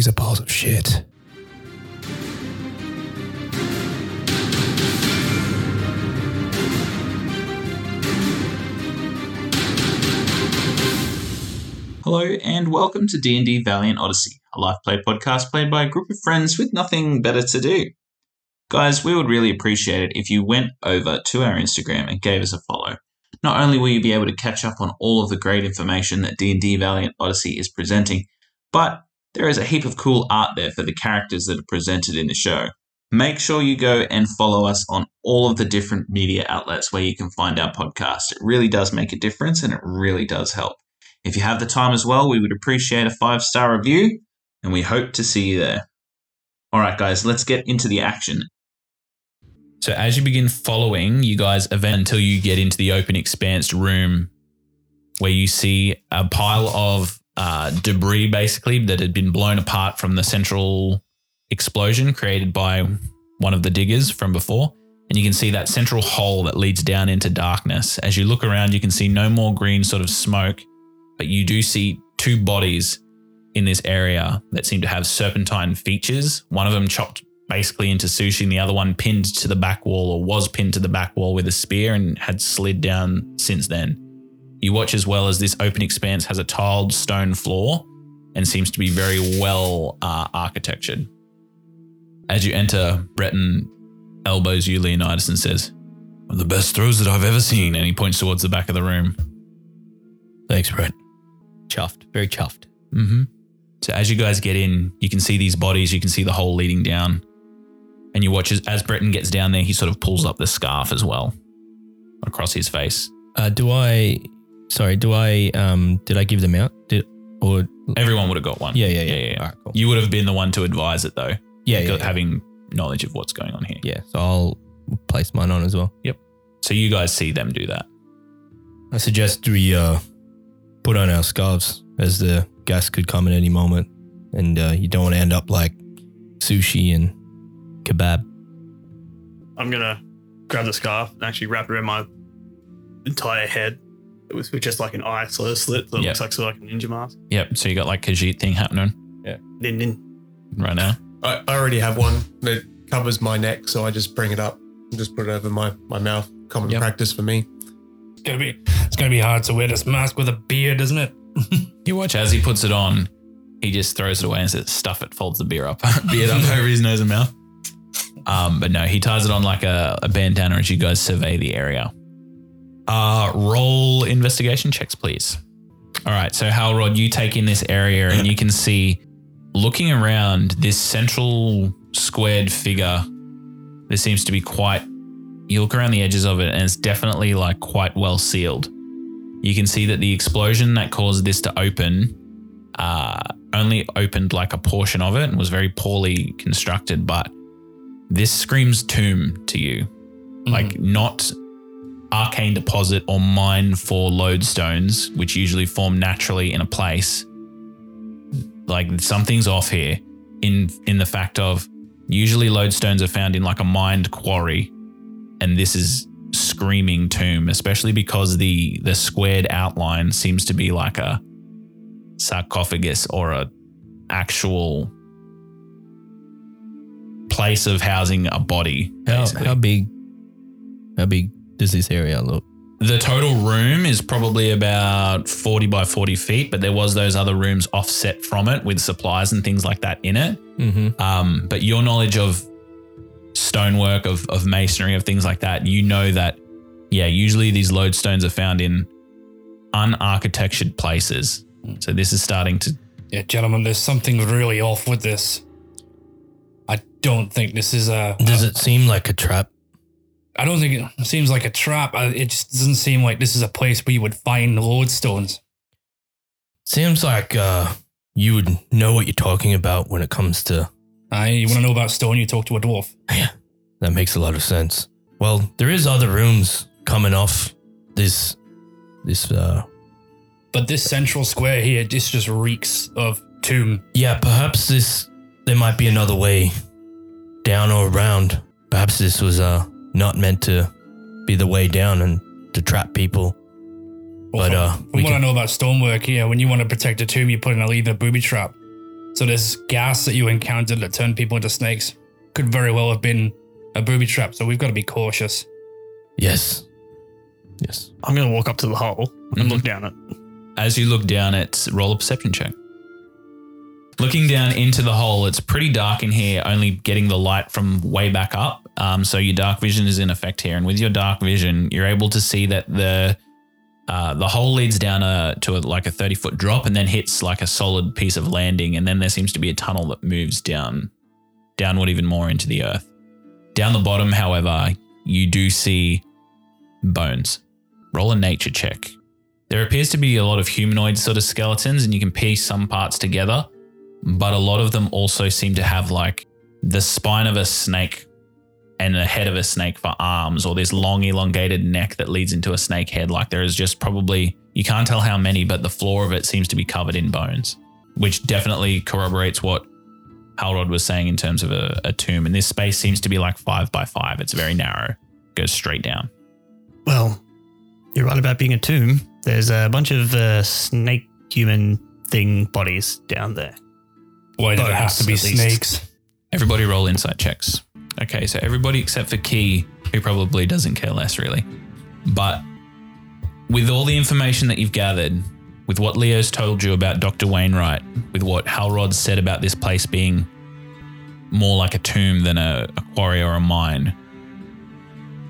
these are piles of shit. Hello and welcome to D&D Valiant Odyssey, a live play podcast played by a group of friends with nothing better to do. Guys, we would really appreciate it if you went over to our Instagram and gave us a follow. Not only will you be able to catch up on all of the great information that D&D Valiant Odyssey is presenting, but there is a heap of cool art there for the characters that are presented in the show. Make sure you go and follow us on all of the different media outlets where you can find our podcast. It really does make a difference and it really does help. If you have the time as well, we would appreciate a 5-star review, and we hope to see you there. All right, guys, let's get into the action. So as you begin following, you guys event until you get into the open, expansed room where you see a pile of debris, basically, that had been blown apart from the central explosion created by one of the diggers from before. And you can see that central hole that leads down into darkness. As you look around, you can see no more green sort of smoke, but you do see two bodies in this area that seem to have serpentine features. One of them chopped basically into sushi and the other one pinned to the back wall, or was pinned to the back wall with a spear and had slid down since then. You watch as well as this open expanse has a tiled stone floor and seems to be very well architectured. As you enter, Breton elbows you, Leonidas, and says, "One of the best throws that I've ever seen," and he points towards the back of the room. "Thanks, Brett." Chuffed. Very chuffed. Mm-hmm. So as you guys get in, you can see these bodies. You can see the hole leading down. And you watch as Breton gets down there, he sort of pulls up the scarf as well across his face. Did I give them out? Everyone would have got one. Yeah. All right, cool. You would have been the one to advise it though. Yeah. Having knowledge of what's going on here. Yeah. So I'll place mine on as well. Yep. So you guys see them do that. I suggest we... put on our scarves, as the gas could come at any moment, and you don't want to end up like sushi and kebab. I'm going to grab the scarf and actually wrap it around my entire head. It was with just like an eye sort of slit that looks like sort of like a ninja mask. Yep, so you got like a Khajiit thing happening. Yeah. Right now. I already have one that covers my neck, so I just bring it up and just put it over my mouth. Common practice for me. It's gonna be hard to wear this mask with a beard, isn't it? You watch as he puts it on, he just throws it away and says, "Stuff it," folds the beard up over his nose and mouth. But no, he ties it on like a bandana as you guys survey the area. Roll investigation checks, please. All right, so Halrod, you take in this area and you can see, looking around, this central squared figure. There seems to be quite. You look around the edges of it and it's definitely like quite well sealed. You can see that the explosion that caused this to open only opened like a portion of it and was very poorly constructed, but this screams tomb to you. Mm-hmm. Like not arcane deposit or mine for lodestones, which usually form naturally in a place. Like something's off here in the fact of usually lodestones are found in like a mined quarry. And this is screaming tomb, especially because the squared outline seems to be like a sarcophagus or a actual place of housing a body. How big does this area look? The total room is probably about 40 by 40 feet, but there was those other rooms offset from it with supplies and things like that in it. Mm-hmm. But your knowledge of stonework, of masonry, of things like that, you know that, yeah, usually these lodestones are found in unarchitectured places. So this is starting to... Yeah, gentlemen, there's something really off with this. I don't think this is a... Does it seem like a trap? I don't think it seems like a trap. It just doesn't seem like this is a place where you would find lodestones. Seems like you would know what you're talking about when it comes to... You want to know about stone, you talk to a dwarf. Yeah, that makes a lot of sense. Well, there is other rooms coming off this. But this central square here, this just reeks of tomb. Yeah, perhaps there might be another way down or around. Perhaps this was not meant to be the way down and to trap people. Well, but from what I know about stonework here, when you want to protect a tomb, you put in a lever booby trap. So this gas that you encountered that turned people into snakes could very well have been a booby trap, so we've got to be cautious. Yes. I'm going to walk up to the hole and look down it. As you look down it, roll a perception check. Looking down into the hole, it's pretty dark in here, only getting the light from way back up. So your dark vision is in effect here. And with your dark vision, you're able to see that the hole leads down to a 30-foot drop and then hits like a solid piece of landing. And then there seems to be a tunnel that moves downward even more into the earth. Down the bottom, however, you do see bones. Roll a nature check. There appears to be a lot of humanoid sort of skeletons, and you can piece some parts together. But a lot of them also seem to have like the spine of a snake and the head of a snake for arms, or this long elongated neck that leads into a snake head. Like there is just probably, you can't tell how many, but the floor of it seems to be covered in bones, which definitely corroborates what Halrod was saying in terms of a tomb. And this space seems to be like 5x5. It's very narrow, goes straight down. Well, you're right about being a tomb. There's a bunch of snake human thing bodies down there. Why does it have to be snakes? Everybody roll insight checks. Okay, so everybody except for Key, who probably doesn't care less really. But with all the information that you've gathered, with what Leo's told you about Dr. Wainwright, with what Halrod said about this place being more like a tomb than a quarry or a mine,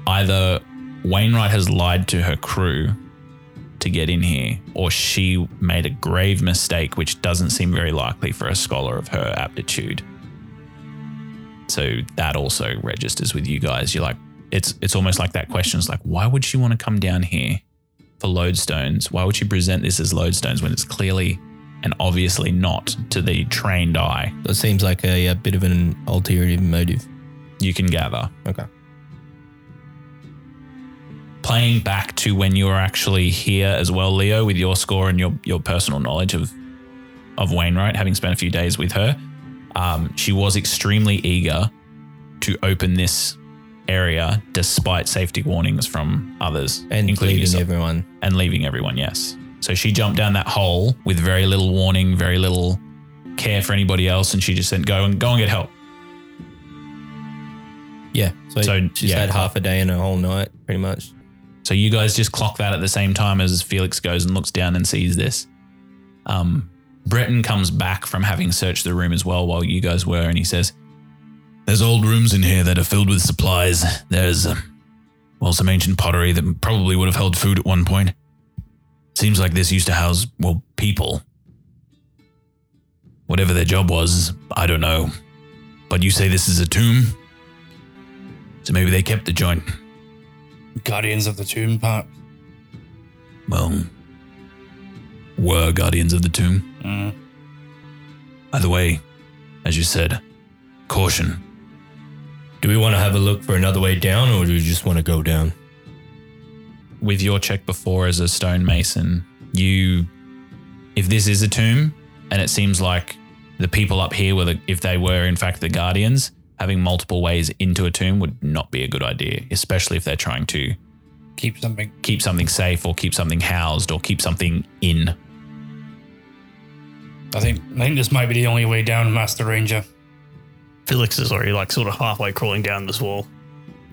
either Wainwright has lied to her crew to get in here, or she made a grave mistake, which doesn't seem very likely for a scholar of her aptitude. So that also registers with you guys. You're like, it's almost like that question's like, why would she want to come down here for lodestones? Why would she present this as lodestones when it's clearly and obviously not to the trained eye? That seems like a bit of an ulterior motive. You can gather. Okay. Playing back to when you were actually here as well, Leo, with your score and your personal knowledge of Wainwright, having spent a few days with her, she was extremely eager to open this area despite safety warnings from others. And including everyone. And leaving everyone, yes. So she jumped down that hole with very little warning, very little care for anybody else, and she just said, go and get help. Yeah, so she's had half a day and a whole night pretty much. So you guys just clock that at the same time as Felix goes and looks down and sees this. Breton comes back from having searched the room as well while you guys were, and he says, there's old rooms in here that are filled with supplies. There's, some ancient pottery that probably would have held food at one point. Seems like this used to house, people. Whatever their job was, I don't know. But you say this is a tomb? So maybe they kept the joint. Guardians of the tomb, perhaps? Well, were guardians of the tomb. Either way, as you said, caution. Do we want to have a look for another way down, or do we just want to go down? With your check before as a stonemason, if this is a tomb, and it seems like the people up here if they were in fact the guardians, having multiple ways into a tomb would not be a good idea, especially if they're trying to keep something safe, or keep something housed, or keep something in. I think this might be the only way down, Master Ranger. Felix is already sort of halfway crawling down this wall.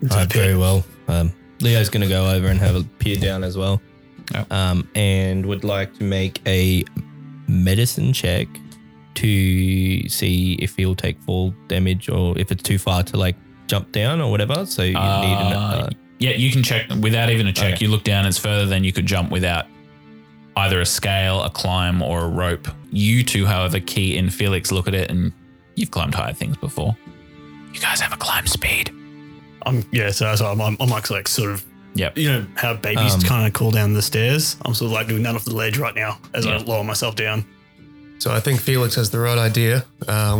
Very well. Leo's going to go over and have a peer down as well. Yep. And would like to make a medicine check to see if he'll take fall damage, or if it's too far to jump down or whatever. So you need another. Yeah, you can check without even a check. Okay. You look down, it's further than you could jump without either a scale, a climb, or a rope. You two, however, Key and Felix, look at it, and you've climbed higher things before. You guys have a climb speed. I'm sort of, yep. You know how babies kind of crawl down the stairs? I'm sort of doing that off the ledge right now as I lower myself down. So I think Felix has the right idea.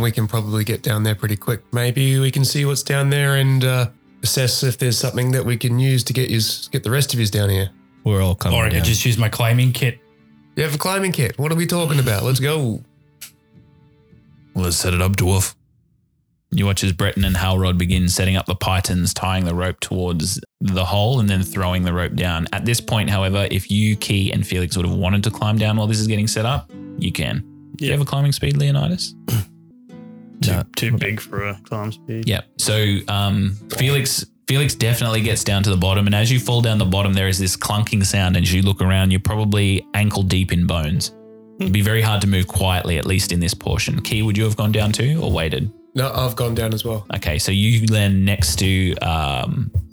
We can probably get down there pretty quick. Maybe we can see what's down there and assess if there's something that we can use to get the rest of yous down here. We're all coming down. Or I just use my climbing kit. You have a climbing kit? What are we talking about? Let's go. Let's set it up, dwarf. You watch as Breton and Halrod begin setting up the pythons, tying the rope towards the hole and then throwing the rope down. At this point, however, if you, Key, and Felix would have wanted to climb down while this is getting set up, you can. Yeah. Do you have a climbing speed, Leonidas? too big for a climb speed. Yeah. So Felix definitely gets down to the bottom, and as you fall down the bottom, there is this clunking sound, and as you look around, you're probably ankle deep in bones. It'd be very hard to move quietly, at least in this portion. Key, would you have gone down too or waited? No, I've gone down as well. Okay, so you land next to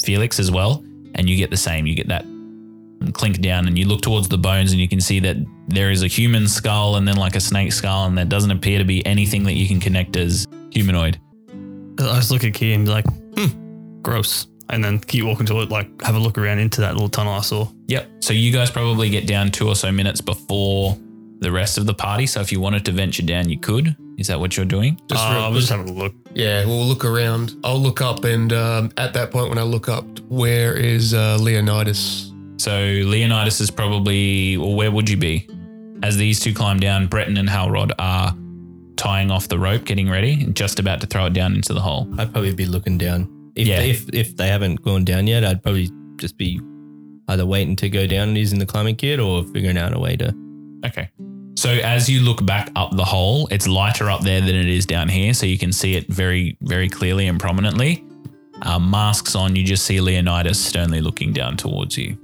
Felix as well, and you get the same. You get that clink down, and you look towards the bones, and you can see that there is a human skull and then like a snake skull, and there doesn't appear to be anything that you can connect as humanoid. I just look at Key and be like, gross. And then keep walking to it, like have a look around into that little tunnel I saw. Yep. So you guys probably get down 2 or so minutes before the rest of the party. So if you wanted to venture down, you could. Is that what you're doing? I'll just have a look. Yeah, we'll look around. I'll look up, and at that point when I look up, where is Leonidas? So Leonidas is probably, well, where would you be? As these two climb down, Breton and Halrod are tying off the rope, getting ready, and just about to throw it down into the hole. I'd probably be looking down. If they haven't gone down yet, I'd probably just be either waiting to go down using the climbing kit or figuring out a way to... Okay. So as you look back up the hole, it's lighter up there than it is down here, so you can see it very, very clearly and prominently. Masks on, you just see Leonidas sternly looking down towards you.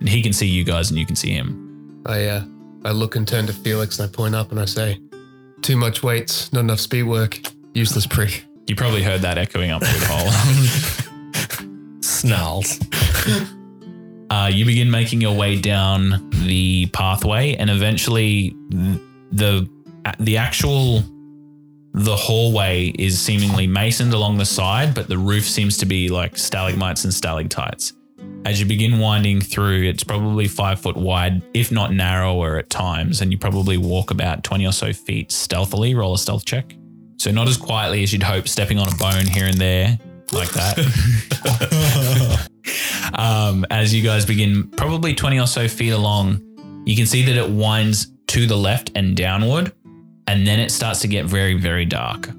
And he can see you guys and you can see him. I look and turn to Felix and I point up and I say, too much weights, not enough speed work, useless prick. You probably heard that echoing up through the hole. Snarls. You begin making your way down the pathway, and eventually the hallway is seemingly masoned along the side, but the roof seems to be like stalagmites and stalactites. As you begin winding through, it's probably 5 foot wide, if not narrower at times, and you probably walk about 20 or so feet stealthily. Roll a stealth check. So not as quietly as you'd hope, stepping on a bone here and there like that. As you guys begin probably 20 or so feet along, you can see that it winds to the left and downward, and then it starts to get very, very dark.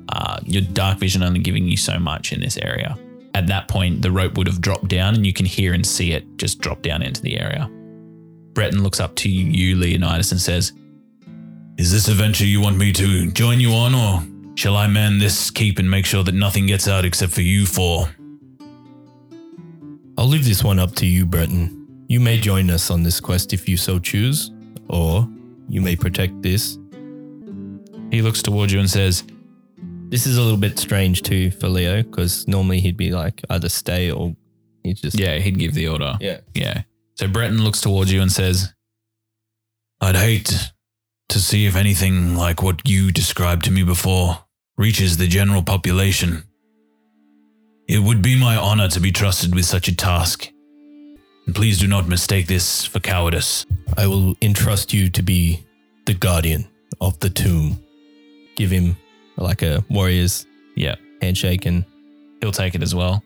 Your dark vision only giving you so much in this area. At that point, the rope would have dropped down, and you can hear and see it just drop down into the area. Breton looks up to you, Leonidas, and says, is this a venture you want me to join you on, or shall I man this keep and make sure that nothing gets out except for you four? I'll leave this one up to you, Breton. You may join us on this quest if you so choose, or you may protect this. He looks towards you and says, this is a little bit strange too for Leo, because normally he'd be like either stay or he'd just... Yeah, he'd give the order. Yeah. So Breton looks towards you and says, I'd hate to see if anything like what you described to me before reaches the general population. It would be my honor to be trusted with such a task. And please do not mistake this for cowardice. I will entrust you to be the guardian of the tomb. Give him... like a warrior's handshake, and he'll take it as well.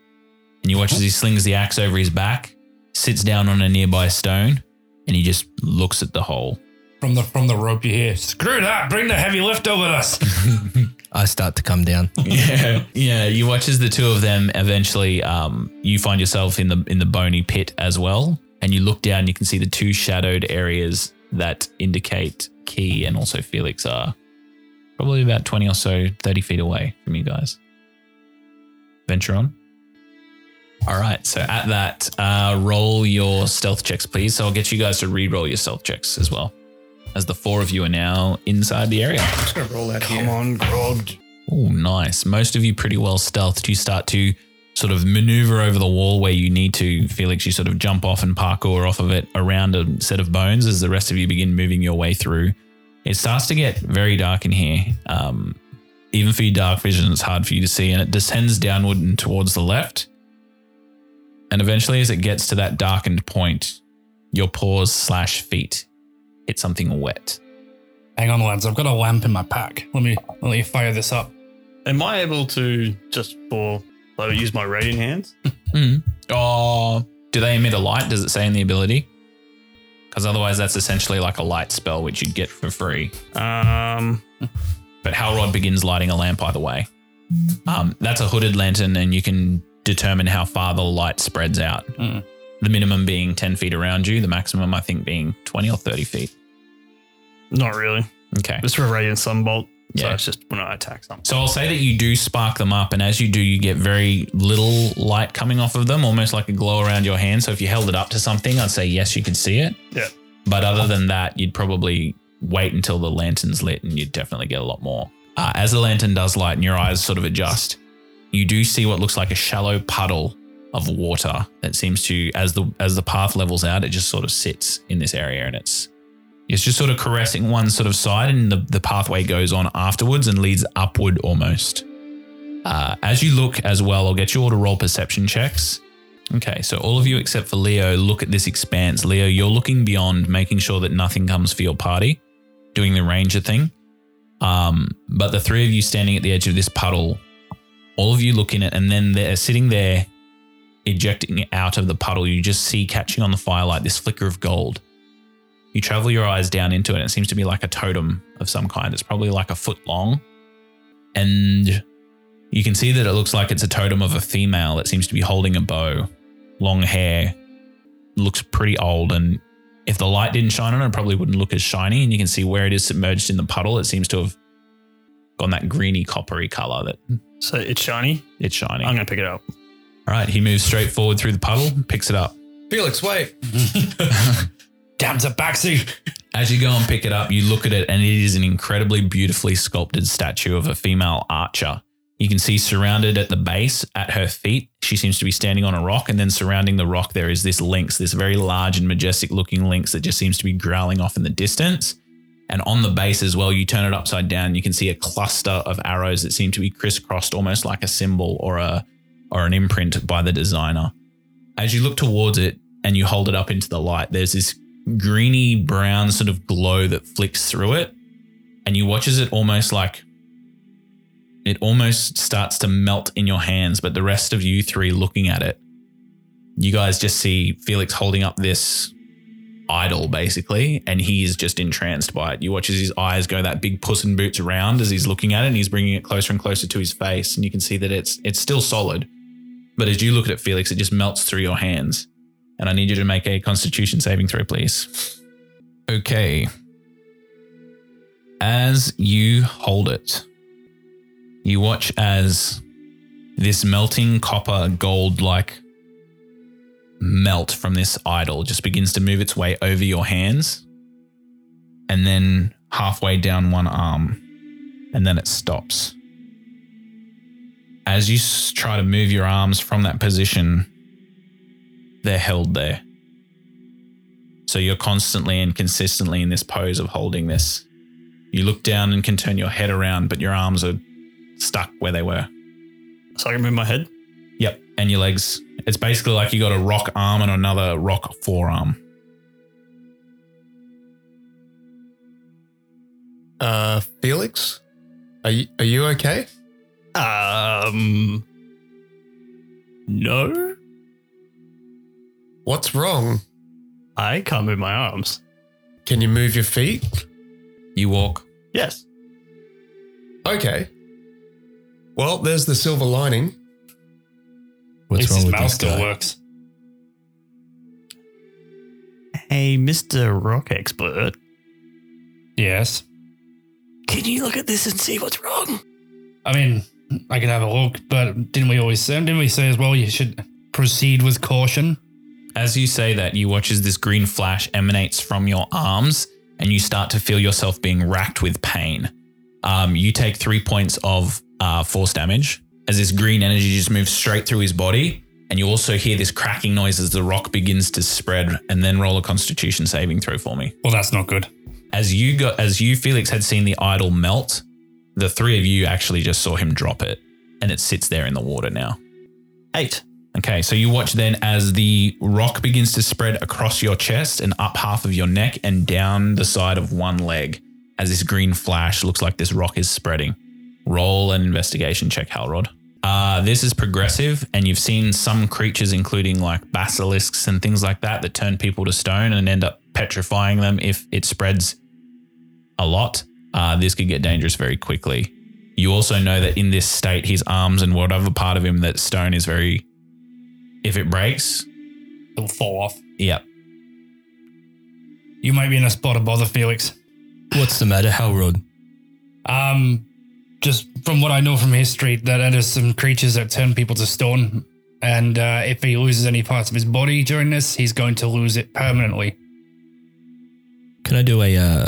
And you watch as he slings the axe over his back, sits down on a nearby stone, and he just looks at the hole. From the rope you hear, screw that, bring the heavy lift over us. I start to come down. Yeah. You watch as the two of them eventually, you find yourself in the bony pit as well, and you look down, you can see the two shadowed areas that indicate Key and also Felix are probably about 20 or so, 30 feet away from you guys. Venture on. All right. So at that, roll your stealth checks, please. So I'll get you guys to re-roll your stealth checks as well, as the four of you are now inside the area. I'm just going to roll that here. Come on, Grog. Oh, nice. Most of you pretty well stealthed. You start to sort of maneuver over the wall where you need to, Felix. You sort of jump off and parkour off of it around a set of bones as the rest of you begin moving your way through. It starts to get very dark in here. Even for your dark vision, it's hard for you to see, and it descends downward and towards the left. And eventually, as it gets to that darkened point, your paws/feet hit something wet. Hang on, lads. I've got a lamp in my pack. Let me fire this up. Am I able to use my radiant hands? Mm-hmm. Oh, do they emit a light? Does it say in the ability? Because otherwise that's essentially like a light spell, which you'd get for free. But Halrod begins lighting a lamp either way. That's a hooded lantern, and you can determine how far the light spreads out. Mm. The minimum being 10 feet around you, the maximum I think being 20 or 30 feet. Not really. Okay. Just for a radiant sunbolt. So it's just when I attack something. So I'll say that you do spark them up, and as you do, you get very little light coming off of them, almost like a glow around your hand. So if you held it up to something, I'd say yes, you could see it. Yeah. But other than that, you'd probably wait until the lantern's lit, and you'd definitely get a lot more. As the lantern does light and your eyes sort of adjust, you do see what looks like a shallow puddle of water that seems to, as the path levels out, it just sort of sits in this area, and it's just sort of caressing one sort of side, and the pathway goes on afterwards and leads upward almost. As you look as well, I'll get you all to roll perception checks. Okay, so all of you except for Leo look at this expanse. Leo, you're looking beyond, making sure that nothing comes for your party, doing the ranger thing. But the three of you standing at the edge of this puddle, all of you look in it, and then they're sitting there ejecting out of the puddle. You just see catching on the firelight this flicker of gold. You travel your eyes down into it, and it seems to be like a totem of some kind. It's probably like a foot long, and you can see that it looks like it's a totem of a female that seems to be holding a bow, long hair, looks pretty old, and if the light didn't shine on it, it probably wouldn't look as shiny, and you can see where it is submerged in the puddle. It seems to have gone that greeny, coppery colour. So it's shiny? It's shiny. I'm going to pick it up. All right, he moves straight forward through the puddle, picks it up. Felix, wait. Damn, tabaxi. As you go and pick it up, you look at it, and it is an incredibly beautifully sculpted statue of a female archer. You can see surrounded at the base, at her feet, she seems to be standing on a rock, and then surrounding the rock there is this lynx, this very large and majestic looking lynx that just seems to be growling off in the distance. And on the base as well, you turn it upside down, you can see a cluster of arrows that seem to be crisscrossed, almost like a symbol or an imprint by the designer. As you look towards it and you hold it up into the light, there's this greeny brown sort of glow that flicks through it, and you watch as it almost starts to melt in your hands. But the rest of you three looking at it, you guys just see Felix holding up this idol basically, and he is just entranced by it. You watch as his eyes go that big Puss in Boots round as he's looking at it, and he's bringing it closer and closer to his face, and you can see that it's still solid, but as you look at it, Felix, it just melts through your hands. And I need you to make a Constitution saving throw, please. Okay. As you hold it, you watch as this melting copper gold-like melt from this idol just begins to move its way over your hands, and then halfway down one arm, and then it stops. As you try to move your arms from that position, they're held there. So you're constantly and consistently in this pose of holding this. You look down and can turn your head around, but your arms are stuck where they were. So I can move my head? Yep, and your legs. It's basically like you got a rock arm and another rock forearm. Felix? Are you okay? No. What's wrong? I can't move my arms. Can you move your feet? You walk? Yes. Okay. Well, there's the silver lining. What's wrong with this guy? His mouth still works. Hey, Mr. Rock Expert. Yes? Can you look at this and see what's wrong? I mean, I can have a look, but didn't we say as well you should proceed with caution? As you say that, you watch as this green flash emanates from your arms, and you start to feel yourself being racked with pain. You take 3 points of force damage as this green energy just moves straight through his body, and you also hear this cracking noise as the rock begins to spread. And then roll a Constitution saving throw for me. Well, that's not good. As you, Felix, had seen the idol melt, the three of you actually just saw him drop it, and it sits there in the water now. 8. Okay, so you watch then as the rock begins to spread across your chest and up half of your neck and down the side of one leg as this green flash looks like this rock is spreading. Roll an investigation check, Halrod. This is progressive, and you've seen some creatures, including like basilisks and things like that turn people to stone and end up petrifying them if it spreads a lot. This could get dangerous very quickly. You also know that in this state, his arms and whatever part of him that stone is very... If it breaks, it'll fall off. Yep. You might be in a spot of bother, Felix. What's the matter, Halrod? Just from what I know from history, that it is some creatures that turn people to stone. And if he loses any parts of his body during this, he's going to lose it permanently. Can I do a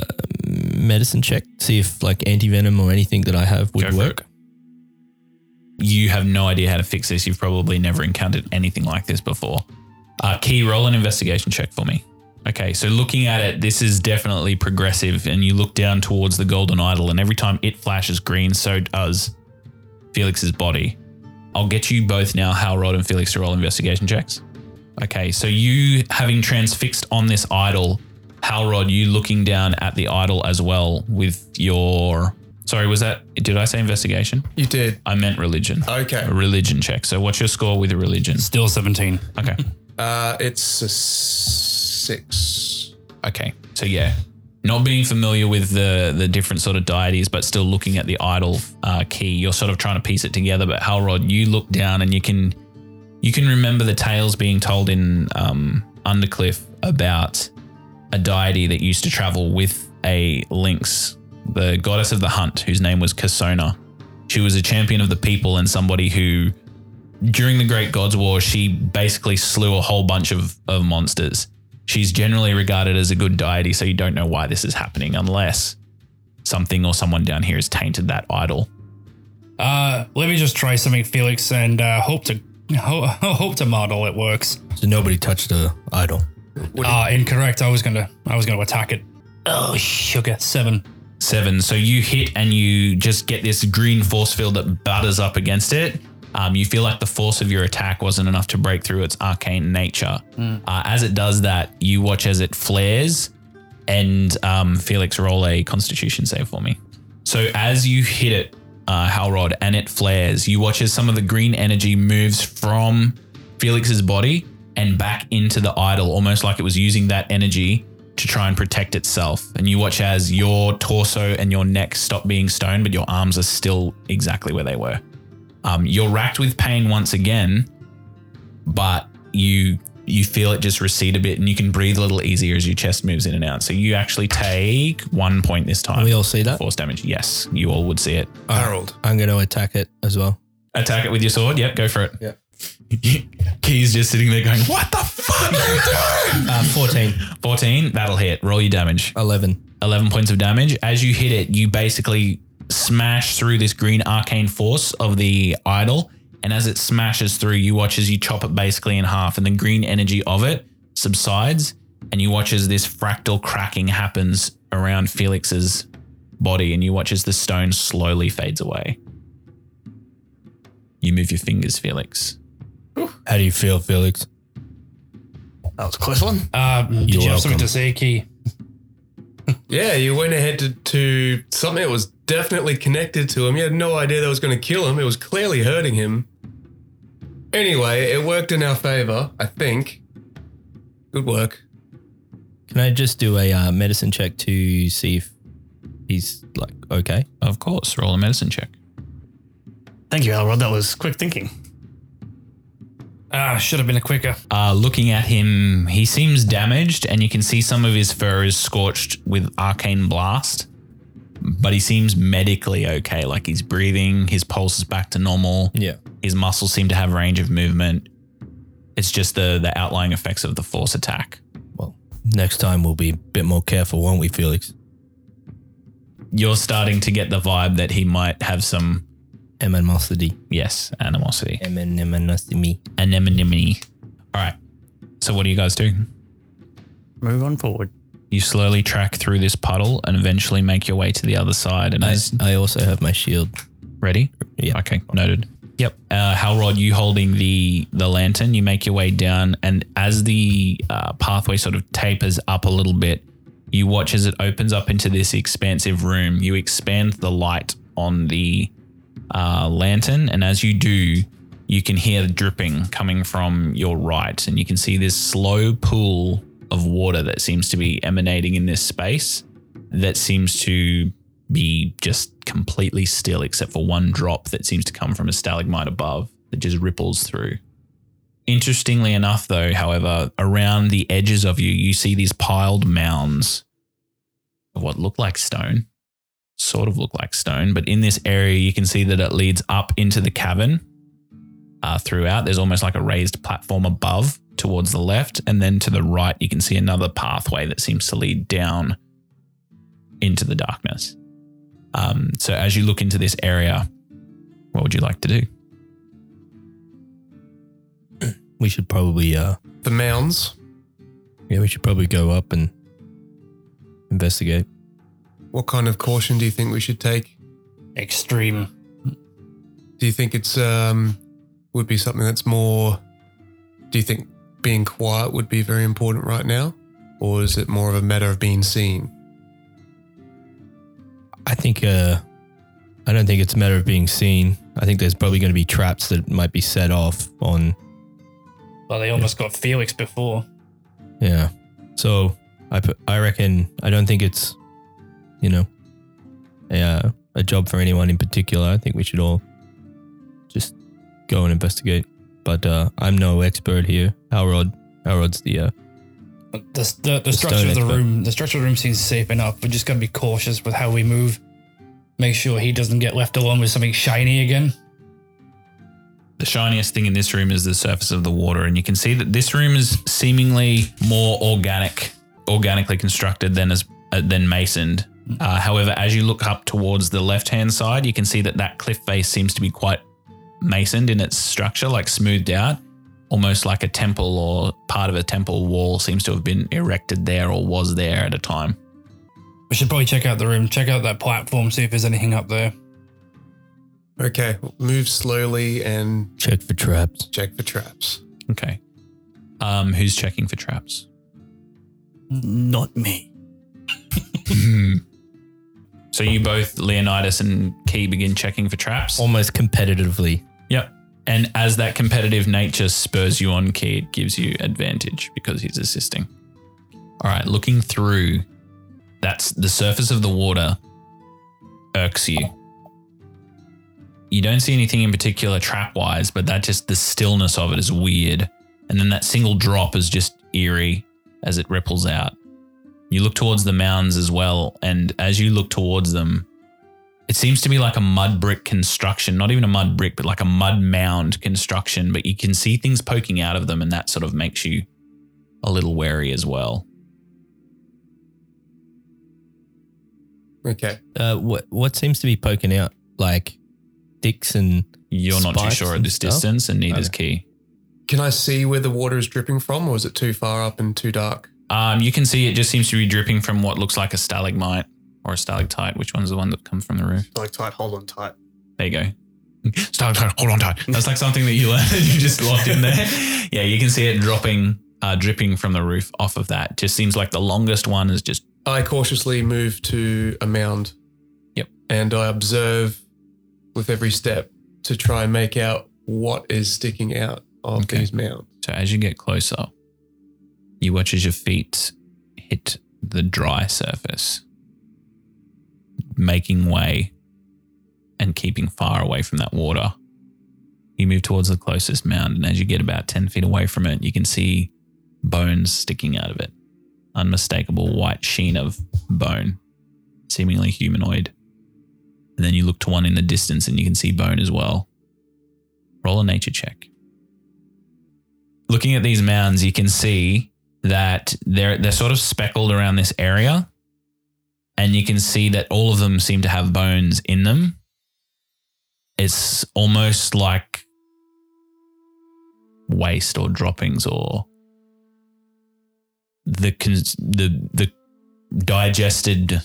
medicine check? See if like anti-venom or anything that I have would work? You have no idea how to fix this. You've probably never encountered anything like this before. Key, roll an investigation check for me. Okay, so looking at it, this is definitely progressive, and you look down towards the golden idol, and every time it flashes green, so does Felix's body. I'll get you both now, Halrod and Felix, to roll investigation checks. Okay, so you having transfixed on this idol, Halrod, you looking down at the idol as well with your... Sorry, was that... Did I say investigation? You did. I meant religion. Okay. A religion check. So what's your score with religion? Still 17. Okay. It's a 6. Okay. So yeah, not being familiar with the different sort of deities, but still looking at the idol key, you're sort of trying to piece it together. But Halrod, you look down and you can remember the tales being told in Undercliff about a deity that used to travel with a lynx, the goddess of the hunt, whose name was Kassona. She was a champion of the people and somebody who, during the Great Gods War, she basically slew a whole bunch of monsters. She's generally regarded as a good deity, so you don't know why this is happening unless something or someone down here has tainted that idol. Let me just try something, Felix, and hope to model it works. So nobody touched the idol. Incorrect. I was gonna attack it. Oh, sugar. 7. So you hit and you just get this green force field that batters up against it. You feel like the force of your attack wasn't enough to break through its arcane nature. As it does that, you watch as it flares, and Felix, roll a Constitution save for me. So as you hit it, Halrod, and it flares, you watch as some of the green energy moves from Felix's body and back into the idol, almost like it was using that energy to try and protect itself. And you watch as your torso and your neck stop being stone, but your arms are still exactly where they were. You're racked with pain once again, but you feel it just recede a bit, and you can breathe a little easier as your chest moves in and out. So you actually take 1 point this time. We all see that? Force damage. Yes, you all would see it. Harold, I'm going to attack it as well. Attack it with your sword? Yep, go for it. Yep. Key's just sitting there going, what the fuck are you doing? 14, that'll hit. Roll your damage. 11 points of damage. As you hit it, you basically smash through this green arcane force of the idol, and as it smashes through, you watch as you chop it basically in half, and the green energy of it subsides, and you watch as this fractal cracking happens around Felix's body, and you watch as the stone slowly fades away. You move your fingers, Felix. How do you feel, Felix? That was a close one. Did you have something to say, Key? Yeah, you went ahead to something that was definitely connected to him. You had no idea that was going to kill him. It was clearly hurting him. Anyway, it worked in our favor, I think. Good work. Can I just do a medicine check to see if he's like okay? Of course, roll a medicine check. Thank you, Elrod. That was quick thinking. Should have been a quicker. Looking at him, he seems damaged, and you can see some of his fur is scorched with arcane blast. But he seems medically okay. Like he's breathing, his pulse is back to normal. Yeah. His muscles seem to have range of movement. It's just the outlying effects of the force attack. Well, next time we'll be a bit more careful, won't we, Felix? You're starting to get the vibe that he might have some... Animosity. Yes, animosity. Anemone. All right. So what do you guys do? Move on forward. You slowly track through this puddle and eventually make your way to the other side. And I also have my shield. Ready? Yeah. Okay, noted. Yep. Halrod, you holding the lantern, you make your way down, and as the pathway sort of tapers up a little bit, you watch as it opens up into this expansive room. You expand the light on the lantern, and as you do, you can hear the dripping coming from your right, and you can see this slow pool of water that seems to be emanating in this space that seems to be just completely still except for one drop that seems to come from a stalagmite above that just ripples through. Interestingly enough though, however, around the edges of you see these piled mounds of what look like stone, sort of look like stone, but in this area you can see that it leads up into the cavern throughout. There's almost like a raised platform above towards the left, and then to the right you can see another pathway that seems to lead down into the darkness. So as you look into this area, what would you like to do? We should probably... the mounds? Yeah, we should probably go up and investigate. What kind of caution do you think we should take? Extreme. Do you think it's would be something that's more... Do you think being quiet would be very important right now? Or is it more of a matter of being seen? I think... I don't think it's a matter of being seen. I think there's probably going to be traps that might be set off on... Well, they almost got Felix before. Yeah. So I reckon, I don't think it's, a job for anyone in particular. I think we should all just go and investigate. But I'm no expert here. Alrod's the... The structure of the room. The structure of the room seems safe enough. We're just going to be cautious with how we move. Make sure he doesn't get left alone with something shiny again. The shiniest thing in this room is the surface of the water, and you can see that this room is seemingly more organically constructed than masoned. However, as you look up towards the left-hand side, you can see that cliff face seems to be quite masoned in its structure, like smoothed out, almost like a temple or part of a temple wall seems to have been erected there or was there at a time. We should probably check out the room, check out that platform, see if there's anything up there. Okay, move slowly and... Check for traps. Okay. Who's checking for traps? Not me. So you both, Leonidas and Key, begin checking for traps? Almost competitively. Yep. And as that competitive nature spurs you on, Key, it gives you advantage because he's assisting. All right, looking through... That's the surface of the water irks you. You don't see anything in particular trap-wise, but that just the stillness of it is weird. And then that single drop is just eerie as it ripples out. You look towards the mounds as well, and as you look towards them, it seems to be like a mud brick construction, not even a mud brick, but like a mud mound construction, but you can see things poking out of them, and that sort of makes you a little wary as well. Okay. What seems to be poking out, like dicks and you're not too sure at this distance, and neither's Key. Can I see where the water is dripping from, or is it too far up and too dark? You can see it just seems to be dripping from what looks like a stalagmite or a stalactite. Which one's the one that comes from the roof? Stalactite, hold on tight. There you go. Stalactite, hold on tight. That's like something that you learned and you just locked in there. Yeah, you can see it dripping from the roof off of that. Just seems like the longest one is just... I cautiously move to a mound. Yep. And I observe with every step to try and make out what is sticking out of these mounds. So as you get closer, you watch as your feet hit the dry surface, making way and keeping far away from that water. You move towards the closest mound, and as you get about 10 feet away from it, you can see bones sticking out of it. Unmistakable white sheen of bone, seemingly humanoid. And then you look to one in the distance and you can see bone as well. Roll a nature check. Looking at these mounds, you can see that they're sort of speckled around this area, and you can see that all of them seem to have bones in them. It's almost like waste or droppings or the digested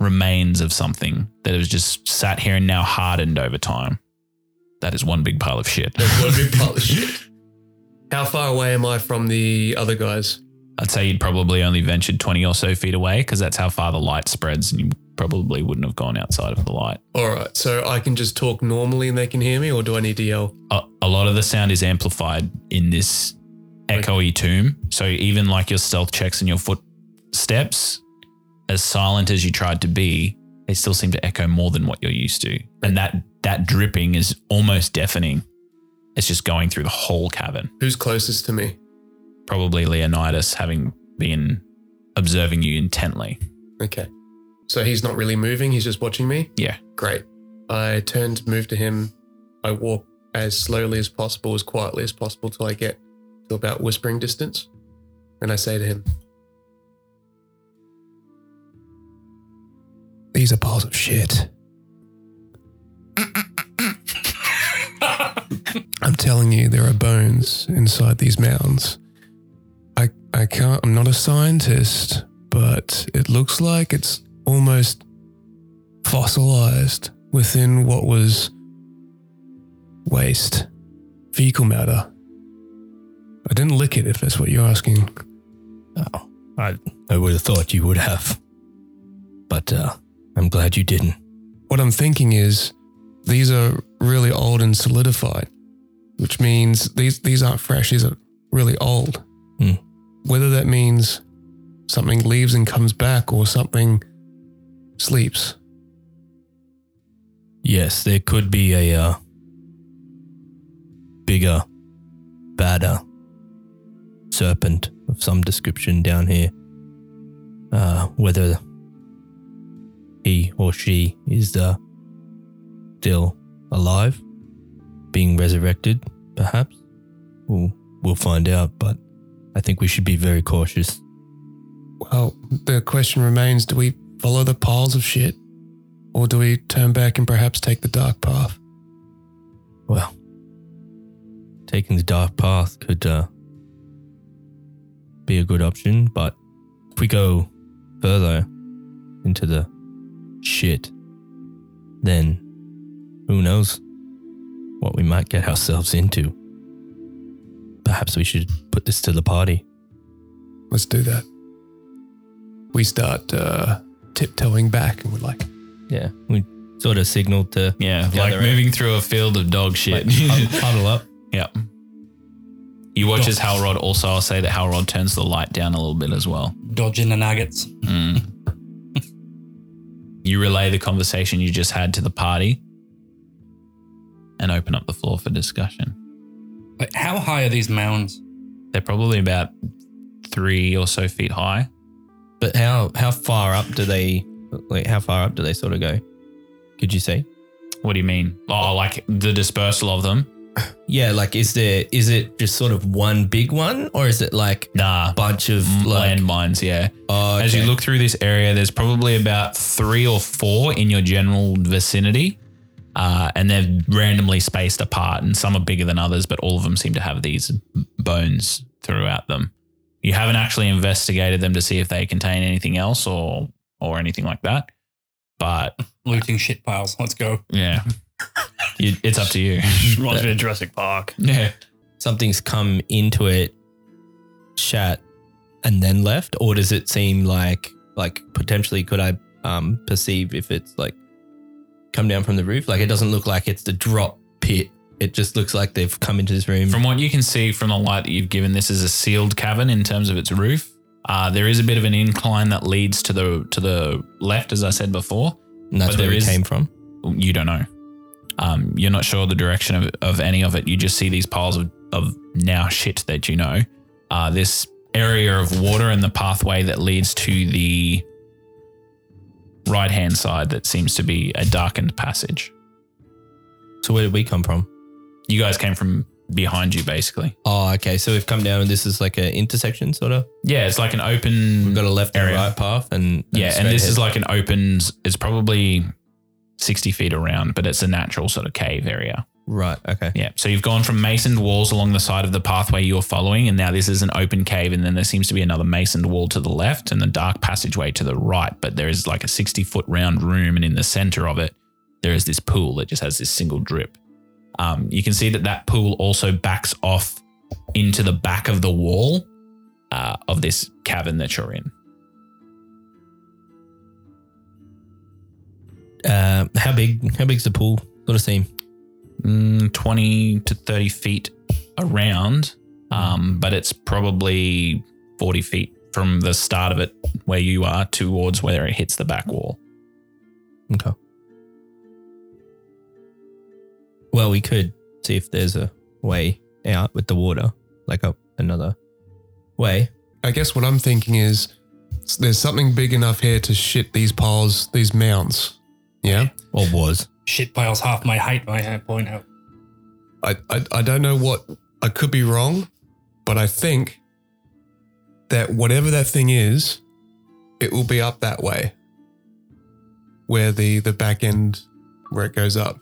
remains of something that has just sat here and now hardened over time. That is one big pile of shit. That's one big pile of shit. How far away am I from the other guys? I'd say you'd probably only ventured 20 or so feet away, because that's how far the light spreads, and you probably wouldn't have gone outside of the light. All right, so I can just talk normally and they can hear me, or do I need to yell? A lot of the sound is amplified in this echoey tomb, so even like your stealth checks and your footsteps, as silent as you tried to be, they still seem to echo more than what you're used to. And that dripping is almost deafening. It's just going through the whole cavern. Who's closest to me? Probably Leonidas, having been observing you intently. Okay. So he's not really moving, he's just watching me? Yeah. Great. I turn to move to him. I walk as slowly as possible, as quietly as possible, till I get to about whispering distance. And I say to him, "These are piles of shit." I'm telling you, there are bones inside these mounds. I'm not a scientist, but it looks like it's almost fossilized within what was waste, fecal matter. I didn't lick it, if that's what you're asking. Oh, I would have thought you would have, but I'm glad you didn't. What I'm thinking is these are really old and solidified, which means these aren't fresh, these are really old. Mm. Whether that means something leaves and comes back or something sleeps. Yes, there could be a bigger, badder serpent of some description down here. Whether he or she is still alive, being resurrected, perhaps, we'll find out, but I think we should be very cautious. Well, the question remains, do we follow the piles of shit, or do we turn back and perhaps take the dark path? Well, taking the dark path could be a good option, but if we go further into the shit, then who knows what we might get ourselves into. Perhaps we should put this to the party. Let's do that. We start tiptoeing back, and we're like, yeah, we sort of signal to, yeah, like moving through a field of dog shit. Like, huddle up. Yeah. You watch as Halrod also, I'll say that Halrod turns the light down a little bit as well. Dodging the nuggets. Mm. You relay the conversation you just had to the party and open up the floor for discussion. Like, how high are these mounds? They're probably about 3 or so feet high. But how far up do they, like, how far up do they sort of go? Could you say? What do you mean? Oh, like the dispersal of them? Yeah, like is it just sort of one big one, or is it like a bunch of like landmines, yeah. Oh, okay. As you look through this area, there's probably about 3 or 4 in your general vicinity. And they're randomly spaced apart, and some are bigger than others, but all of them seem to have these bones throughout them. You haven't actually investigated them to see if they contain anything else or anything like that. But looting shit piles. Let's go. Yeah. It's up to you. Reminds me of Jurassic Park. Yeah. Something's come into it, shat, and then left? Or does it seem like potentially could I perceive if it's like come down from the roof? Like, it doesn't look like it's the drop pit. It just looks like they've come into this room. From what you can see from the light that you've given, this is a sealed cavern in terms of its roof. There is a bit of an incline that leads to the left, as I said before. And that's where it came from? You don't know. You're not sure the direction of any of it. You just see these piles of now shit that you know. This area of water and the pathway that leads to the right-hand side that seems to be a darkened passage. So where did we come from? You guys came from behind you, basically. Oh, okay. So we've come down, and this is like an intersection, sort of. Yeah, it's like an open. We've got a left area and right path, and yeah, and this ahead. Is like an open. It's probably 60 feet around, but it's a natural sort of cave area. Right. Okay. Yeah. So you've gone from masoned walls along the side of the pathway you're following, and now this is an open cave, and then there seems to be another masoned wall to the left and the dark passageway to the right, but there is like a 60-foot round room, and in the center of it, there is this pool that just has this single drip. You can see that pool also backs off into the back of the wall of this cavern that you're in. How big's the pool? Sort of seem 20 to 30 feet around, but it's probably 40 feet from the start of it where you are towards where it hits the back wall. Okay. Well, we could see if there's a way out with the water, like up another way. I guess what I'm thinking is there's something big enough here to shit these piles, these mounds. Yeah? Or was. Shit piles half my height, I point out. I don't know what, I could be wrong, but I think that whatever that thing is, it will be up that way. Where the back end, where it goes up.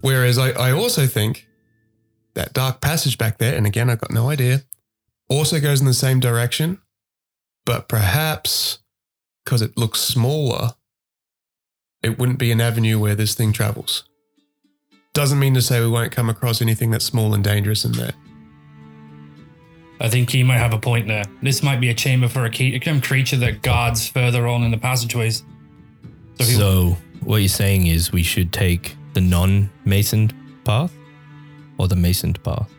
Whereas I also think that dark passage back there, and again, I've got no idea, also goes in the same direction, but perhaps because it looks smaller, it wouldn't be an avenue where this thing travels. Doesn't mean to say we won't come across anything that's small and dangerous in there. I think you might have a point there. This might be a chamber for a creature that guards further on in the passageways. So what you're saying is we should take the non-masoned path or the masoned path?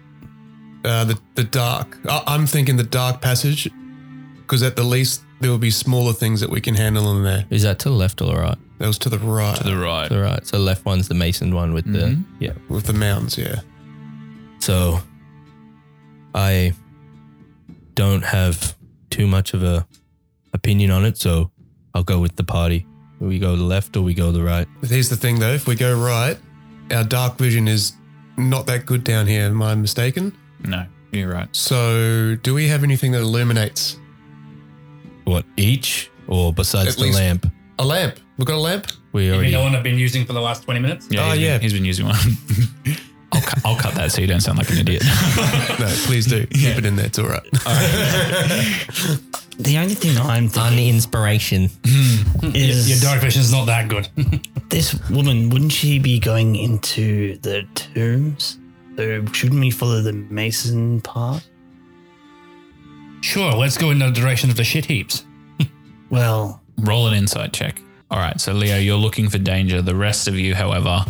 The dark. I'm thinking the dark passage because at the least there will be smaller things that we can handle in there. Is that to the left or the right? That was to the right. To the right. To the right. So the left one's the masoned one with the... Yeah. With the mounds, yeah. So I don't have too much of a opinion on it, so I'll go with the party. We go left or we go the right. Here's the thing, though. If we go right, our dark vision is not that good down here. Am I mistaken? No, you're right. So do we have anything that illuminates? What, each or besides the lamp? A lamp. We've got a lamp? You mean the one I've been using for the last 20 minutes? Yeah, he's been using one. I'll cut that so you don't sound like an idiot. No, please do. Keep it in there. It's all right. All right. The only thing I'm thinking... Uninspiration. is... Your dark vision's not that good. This woman, wouldn't she be going into the tombs? So shouldn't we follow the mason part? Sure, let's go in the direction of the shit heaps. Well... Roll an insight check. All right, so Leo, you're looking for danger. The rest of you, however...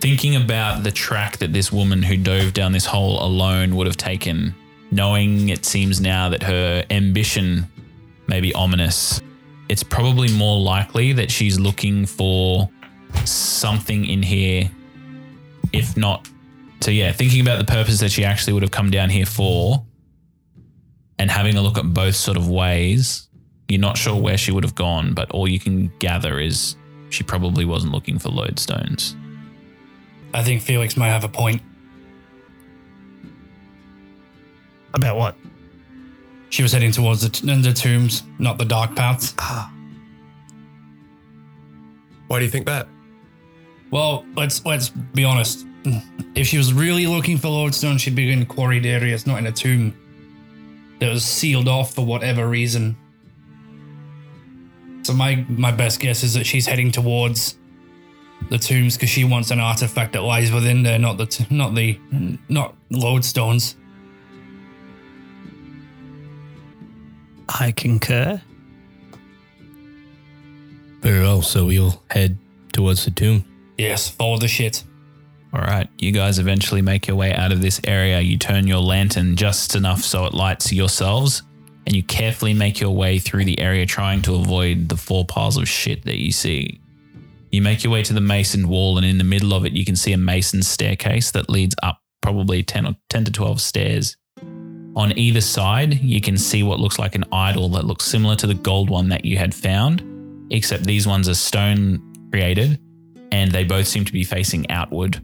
Thinking about the track that this woman who dove down this hole alone would have taken, knowing it seems now that her ambition may be ominous, it's probably more likely that she's looking for something in here, if not. So yeah, thinking about the purpose that she actually would have come down here for and having a look at both sort of ways, you're not sure where she would have gone, but all you can gather is she probably wasn't looking for lodestones. I think Felix might have a point. About what? She was heading towards the tombs, not the dark paths. Ah. Why do you think that? Well, let's be honest. If she was really looking for lodestone, she'd be in quarried areas, not in a tomb that was sealed off for whatever reason. So my best guess is that she's heading towards the tombs because she wants an artifact that lies within there, not lodestones. I concur. Very well, so we'll head towards the tomb. Yes, follow the shit. All right, you guys eventually make your way out of this area. You turn your lantern just enough so it lights yourselves, and you carefully make your way through the area trying to avoid the 4 piles of shit that you see. You make your way to the masoned wall, and in the middle of it, you can see a masoned staircase that leads up probably 10 to 12 stairs. On either side, you can see what looks like an idol that looks similar to the gold one that you had found, except these ones are stone created, and they both seem to be facing outward.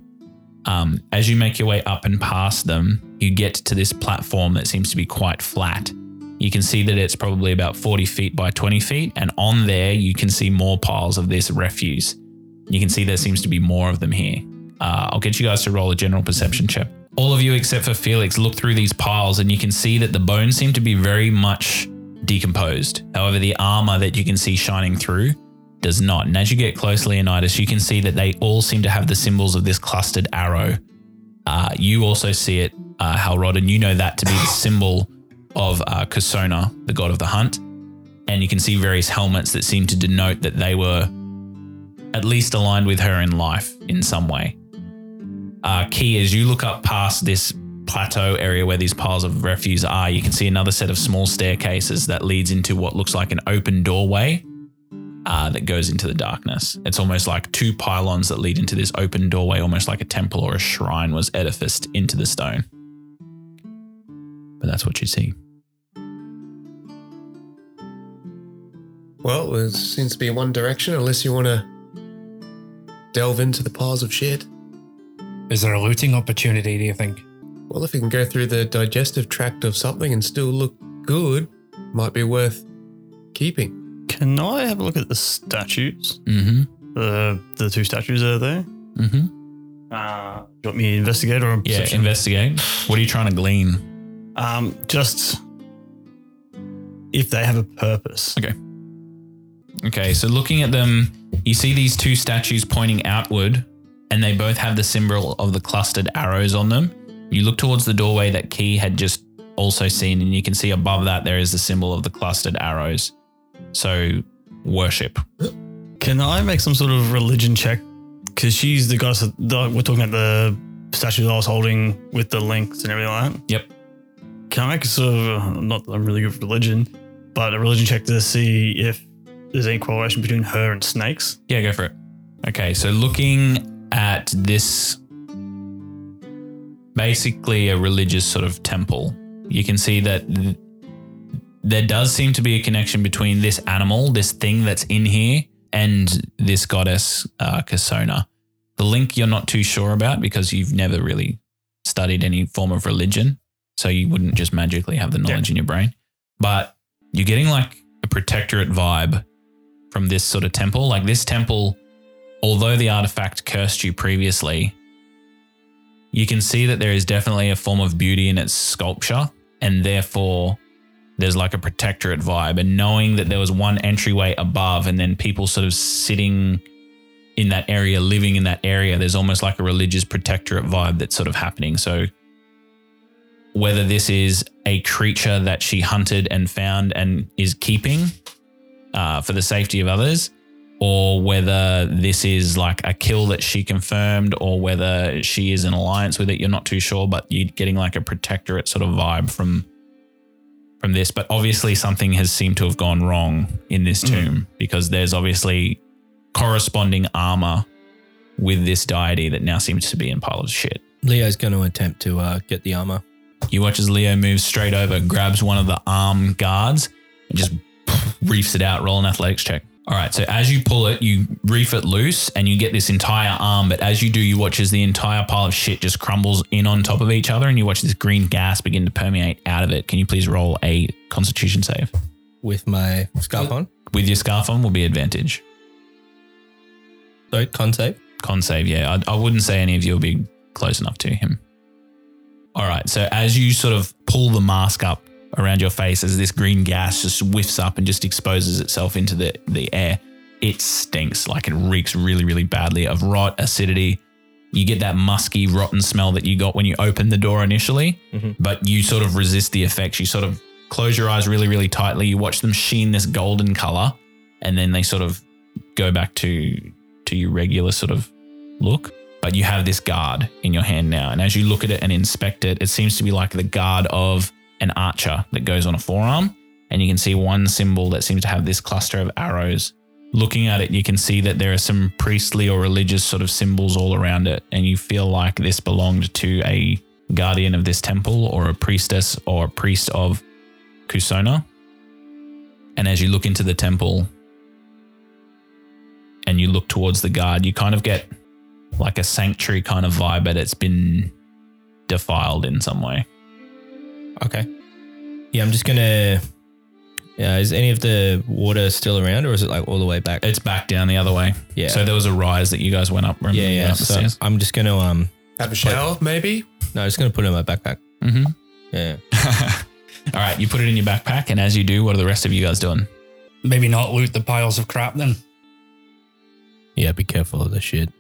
As you make your way up and past them, you get to this platform that seems to be quite flat. You can see that it's probably about 40 feet by 20 feet, and on there you can see more piles of this refuse. You can see there seems to be more of them here. I'll get you guys to roll a general perception check. All of you except for Felix look through these piles, and you can see that the bones seem to be very much decomposed. However, the armor that you can see shining through does not. And as you get closely, Leonidas, you can see that they all seem to have the symbols of this clustered arrow. You also see it, Halrod, and you know that to be the symbol of Kassona, the god of the hunt, and you can see various helmets that seem to denote that they were at least aligned with her in life in some way. Key, as you look up past this plateau area where these piles of refuse are, you can see another set of small staircases that leads into what looks like an open doorway that goes into the darkness. It's almost like 2 pylons that lead into this open doorway, almost like a temple or a shrine was edificed into the stone. But that's what you see. Well, it seems to be one direction, unless you want to delve into the piles of shit. Is there a looting opportunity, do you think? Well, if you can go through the digestive tract of something and still look good, might be worth keeping. Can I have a look at the statues? Mm-hmm. The two statues that are there? Mm-hmm. Do you want me to investigate or... Yeah, investigate. What are you trying to glean? Just if they have a purpose. Okay, so looking at them, you see these two statues pointing outward, and they both have the symbol of the clustered arrows on them. You look towards the doorway that Key had just also seen, and you can see above that there is the symbol of the clustered arrows. So, worship. Can I make some sort of religion check? Because she's the goddess that we're talking about, the statue that I was holding with the links and everything like that. Yep. Can I make a sort of, not that I'm really good with religion, but a religion check to see if there's any correlation between her and snakes? Yeah, go for it. Okay, so looking at this, basically a religious sort of temple, you can see that there does seem to be a connection between this animal, this thing that's in here, and this goddess, Kassona. The link you're not too sure about because you've never really studied any form of religion, so you wouldn't just magically have the knowledge in your brain. But you're getting like a protectorate vibe from this sort of temple. Like this temple, although the artifact cursed you previously, you can see that there is definitely a form of beauty in its sculpture, and therefore there's like a protectorate vibe. And knowing that there was one entryway above and then people sort of sitting in that area, living in that area, there's almost like a religious protectorate vibe that's sort of happening. So whether this is a creature that she hunted and found and is keeping for the safety of others, or whether this is like a kill that she confirmed, or whether she is in alliance with it, you're not too sure, but you're getting like a protectorate sort of vibe from this. But obviously something has seemed to have gone wrong in this tomb, because there's obviously corresponding armor with this deity that now seems to be in a pile of shit. Leo's going to attempt to get the armor. You watch as Leo moves straight over, grabs one of the arm guards and just reefs it out. Roll an athletics check. All right, so as you pull it, you reef it loose and you get this entire arm. But as you do, you watch as the entire pile of shit just crumbles in on top of each other, and you watch this green gas begin to permeate out of it. Can you please roll a constitution save? With my scarf on? With your scarf on will be advantage. So con save? Con save, yeah. I wouldn't say any of you will be close enough to him. All right, so as you sort of pull the mask up around your face, as this green gas just whiffs up and just exposes itself into the air, it stinks. Like it reeks really, really badly of rot, acidity. You get that musky, rotten smell that you got when you opened the door initially, but you sort of resist the effects. You sort of close your eyes really, really tightly. You watch them sheen this golden color, and then they sort of go back to your regular sort of look. But you have this guard in your hand now, and as you look at it and inspect it, it seems to be like the guard of an archer that goes on a forearm, and you can see one symbol that seems to have this cluster of arrows. Looking at it, you can see that there are some priestly or religious sort of symbols all around it, and you feel like this belonged to a guardian of this temple or a priestess or a priest of Kassona. And as you look into the temple and you look towards the guard, you kind of get like a sanctuary kind of vibe, but it's been defiled in some way. Okay. Yeah, I'm just going to... Yeah, is any of the water still around, or is it like all the way back? It's back down the other way. Yeah. So there was a rise that you guys went up. Yeah. So I'm just going to... Have a shower, maybe? No, I'm just going to put it in my backpack. Mm-hmm. Yeah. All right, you put it in your backpack, and as you do, what are the rest of you guys doing? Maybe not loot the piles of crap then. Yeah, be careful of the shit.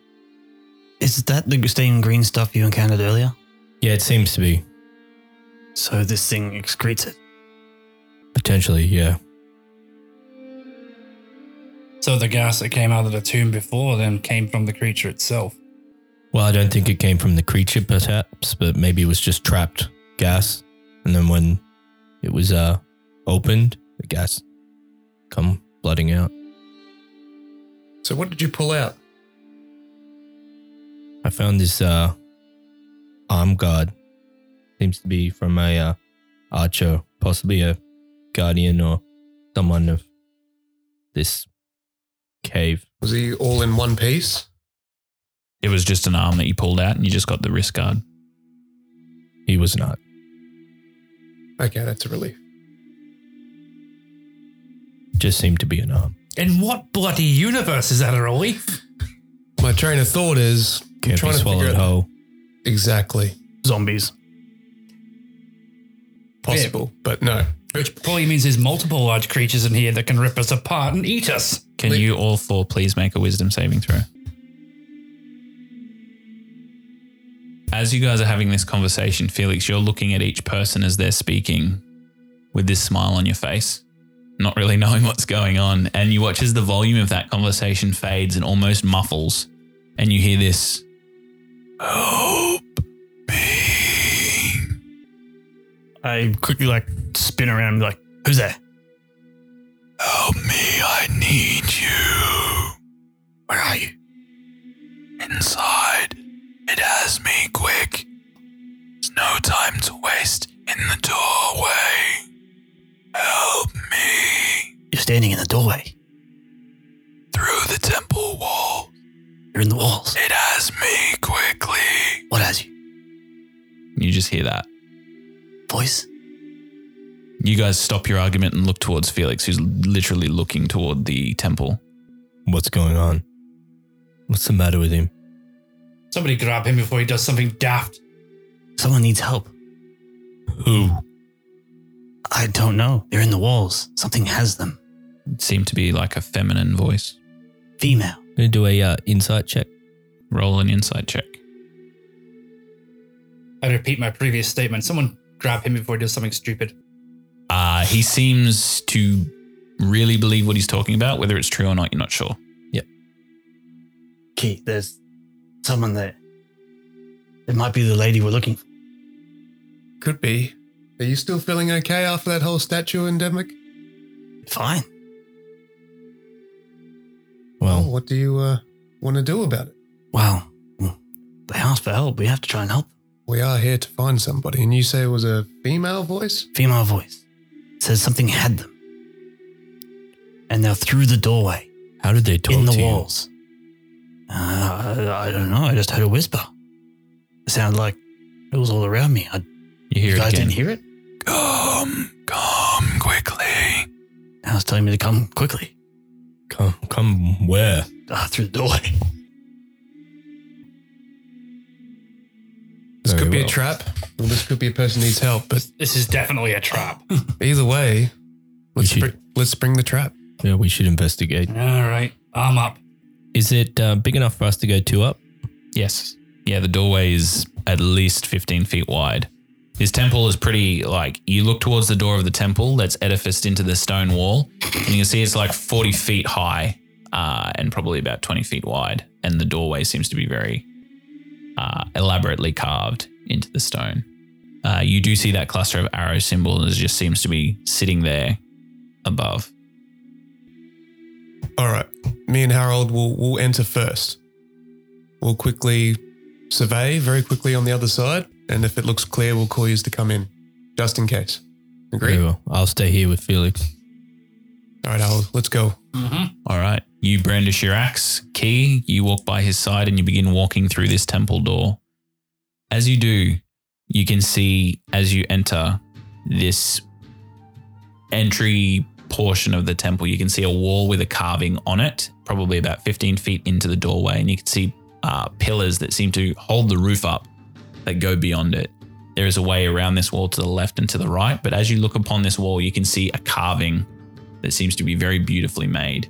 Is that the stained green stuff you encountered earlier? Yeah, it seems to be. So this thing excretes it? Potentially, yeah. So the gas that came out of the tomb before then came from the creature itself? Well, I don't think it came from the creature perhaps, but maybe it was just trapped gas. And then when it was opened, the gas come flooding out. So what did you pull out? I found this arm guard. Seems to be from a archer, possibly a guardian or someone of this cave. Was he all in one piece? It was just an arm that you pulled out and you just got the wrist guard. He was not. Okay, that's a relief. Just seemed to be an arm. In what bloody universe is that a relief? My train of thought is... Can't trying be to swallowed whole. Exactly. Zombies. Possible, yeah. But no. Which probably means there's multiple large creatures in here that can rip us apart and eat us. Can you all four please make a wisdom saving throw? As you guys are having this conversation, Felix, you're looking at each person as they're speaking with this smile on your face, not really knowing what's going on. And you watch as the volume of that conversation fades and almost muffles. And you hear this. Help me. I quickly spin around and be like, who's there? Help me, I need you. Where are you? Inside. It has me quick. There's no time to waste in the doorway. Help me. You're standing in the doorway. Through the temple wall. You're in the walls. It has me quickly. What has you? You just hear that. Voice? You guys stop your argument and look towards Felix, who's literally looking toward the temple. What's going on? What's the matter with him? Somebody grab him before he does something daft. Someone needs help. Who? I don't know. They're in the walls. Something has them. It seemed to be like a feminine voice. Female. I'm going to do a insight check. Roll an insight check. I repeat my previous statement. Someone grab him before he does something stupid. He seems to really believe what he's talking about. Whether it's true or not, you're not sure. Yep. Keith, there's... someone there. It might be the lady we're looking for. Could be. Are you still feeling okay after that whole statue endemic? Fine. Well, what do you want to do about it? Well, they asked for help. We have to try and help them. We are here to find somebody. And you say it was a female voice? Female voice. It says something had them. And they're through the doorway. How did they talk to you? In the walls. I don't know. I just heard a whisper. It sounded like it was all around me. You guys didn't hear it? Come quickly. Now it's telling me to come quickly. Come where? Through the doorway. This could be a trap. Or this could be a person who needs help. But this is definitely a trap. Either way, let's bring the trap. Yeah, we should investigate. All right, arm up. Is it big enough for us to go 2 up? Yes. Yeah, the doorway is at least 15 feet wide. This temple is pretty, you look towards the door of the temple that's edificed into the stone wall, and you can see it's 40 feet high and probably about 20 feet wide, and the doorway seems to be very elaborately carved into the stone. You do see that cluster of arrow symbols just seems to be sitting there above. All right. Me and Harold will enter first. We'll quickly survey very quickly on the other side, and if it looks clear, we'll call you to come in, just in case. Agree? Very well. I'll stay here with Felix. All right, Harold, let's go. Mm-hmm. All right. You brandish your axe, Key. You walk by his side and you begin walking through this temple door. As you do, you can see as you enter this entry portion of the temple, you can see a wall with a carving on it, probably about 15 feet into the doorway, and you can see pillars that seem to hold the roof up that go beyond it. There is a way around this wall to the left and to the right, but as you look upon this wall, you can see a carving that seems to be very beautifully made.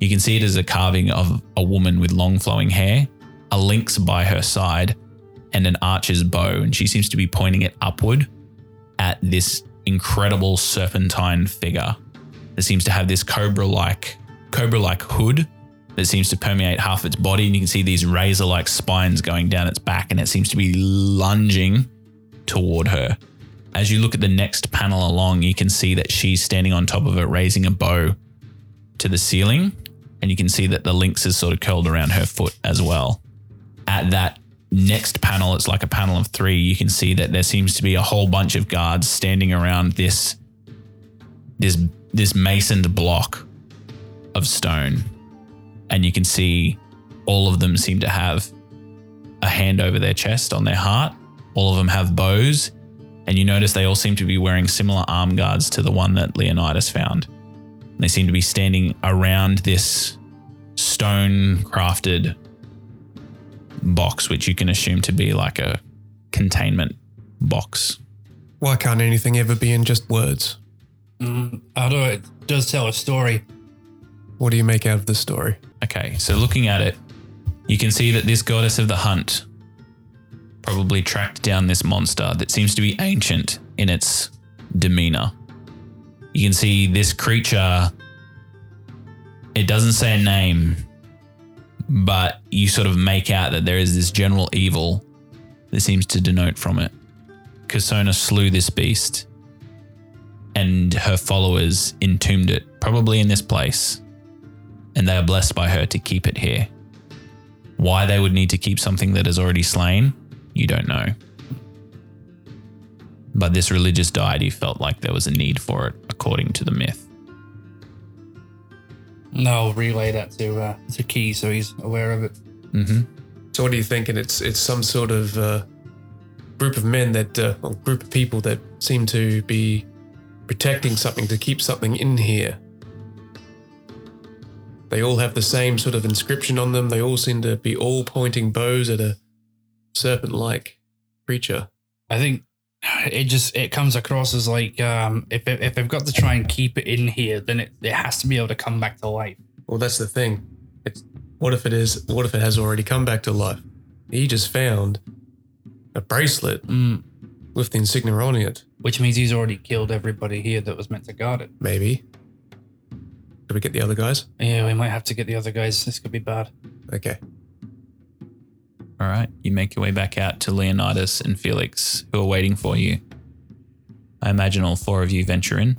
You can see it as a carving of a woman with long flowing hair, a lynx by her side, and an archer's bow, and she seems to be pointing it upward at this incredible serpentine figure that seems to have this cobra-like hood that seems to permeate half its body, and you can see these razor-like spines going down its back, and it seems to be lunging toward her. As you look at the next panel along, you can see that she's standing on top of it, raising a bow to the ceiling, and you can see that the lynx is sort of curled around her foot as well. At that next panel, it's like a panel of 3, you can see that there seems to be a whole bunch of guards standing around this masoned block of stone, and you can see all of them seem to have a hand over their chest on their heart. All of them have bows, and you notice they all seem to be wearing similar arm guards to the one that Leonidas found. And they seem to be standing around this stone-crafted box, which you can assume to be like a containment box. Why can't anything ever be in just words? Although it does tell a story. What do you make out of the story? Okay, so looking at it, you can see that this goddess of the hunt probably tracked down this monster that seems to be ancient in its demeanor. You can see this creature, it doesn't say a name, but you sort of make out that there is this general evil that seems to denote from it. Kassona slew this beast and her followers entombed it, probably in this place, and they are blessed by her to keep it here. Why they would need to keep something that is already slain, you don't know. But this religious deity felt like there was a need for it, according to the myth. And I'll relay that to Key so he's aware of it. Mm-hmm. So what are you thinking? It's some sort of group of men that, or group of people that seem to be protecting something to keep something in here. They all have the same sort of inscription on them. They all seem to be all pointing bows at a serpent-like creature. I think it comes across as like if they've got to try and keep it in here, then it has to be able to come back to life. Well, that's the thing. What if it has already come back to life? He just found a bracelet with the insignia on it, which means he's already killed everybody here that was meant to guard it. Maybe. Could we get the other guys? Yeah, we might have to get the other guys. This could be bad. Okay. All right, you make your way back out to Leonidas and Felix, who are waiting for you. I imagine all four of you venture in,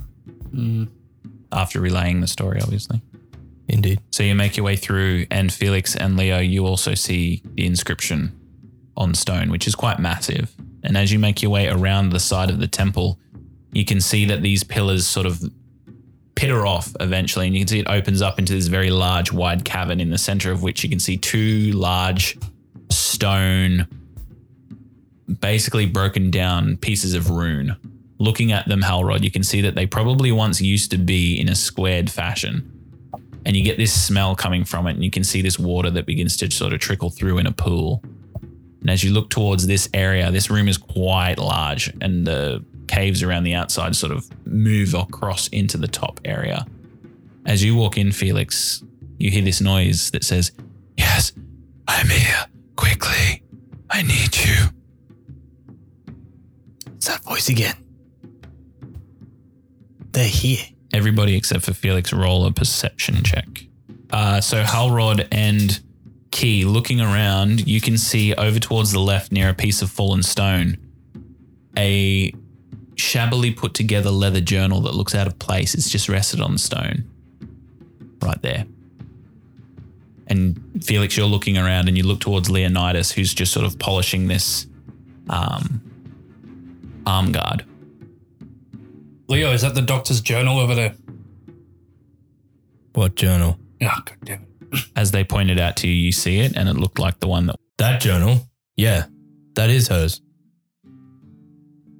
after relaying the story, obviously. Indeed. So you make your way through, and Felix and Leo, you also see the inscription on stone, which is quite massive. And as you make your way around the side of the temple, you can see that these pillars sort of pitter off eventually, and you can see it opens up into this very large, wide cavern, in the center of which you can see two large stone, basically broken down pieces of rune. Looking at them, Halrod, you can see that they probably once used to be in a squared fashion. And you get this smell coming from it, and you can see this water that begins to sort of trickle through in a pool. And as you look towards this area, this room is quite large, and the caves around the outside sort of move across into the top area. As you walk in, Felix, you hear this noise that says, "Yes, I'm here. Quickly, I need you." It's that voice again. They're here. Everybody except for Felix, roll a perception check. So Halrod and Key, looking around, you can see over towards the left, near a piece of fallen stone, a shabbily put together leather journal that looks out of place. It's just rested on stone right there. And Felix, you're looking around and you look towards Leonidas, who's just sort of polishing this arm guard. Leo, is that the doctor's journal over there? What journal? Oh, God damn it. As they pointed out to you, you see it, and it looked like the one that... That journal? Yeah, that is hers.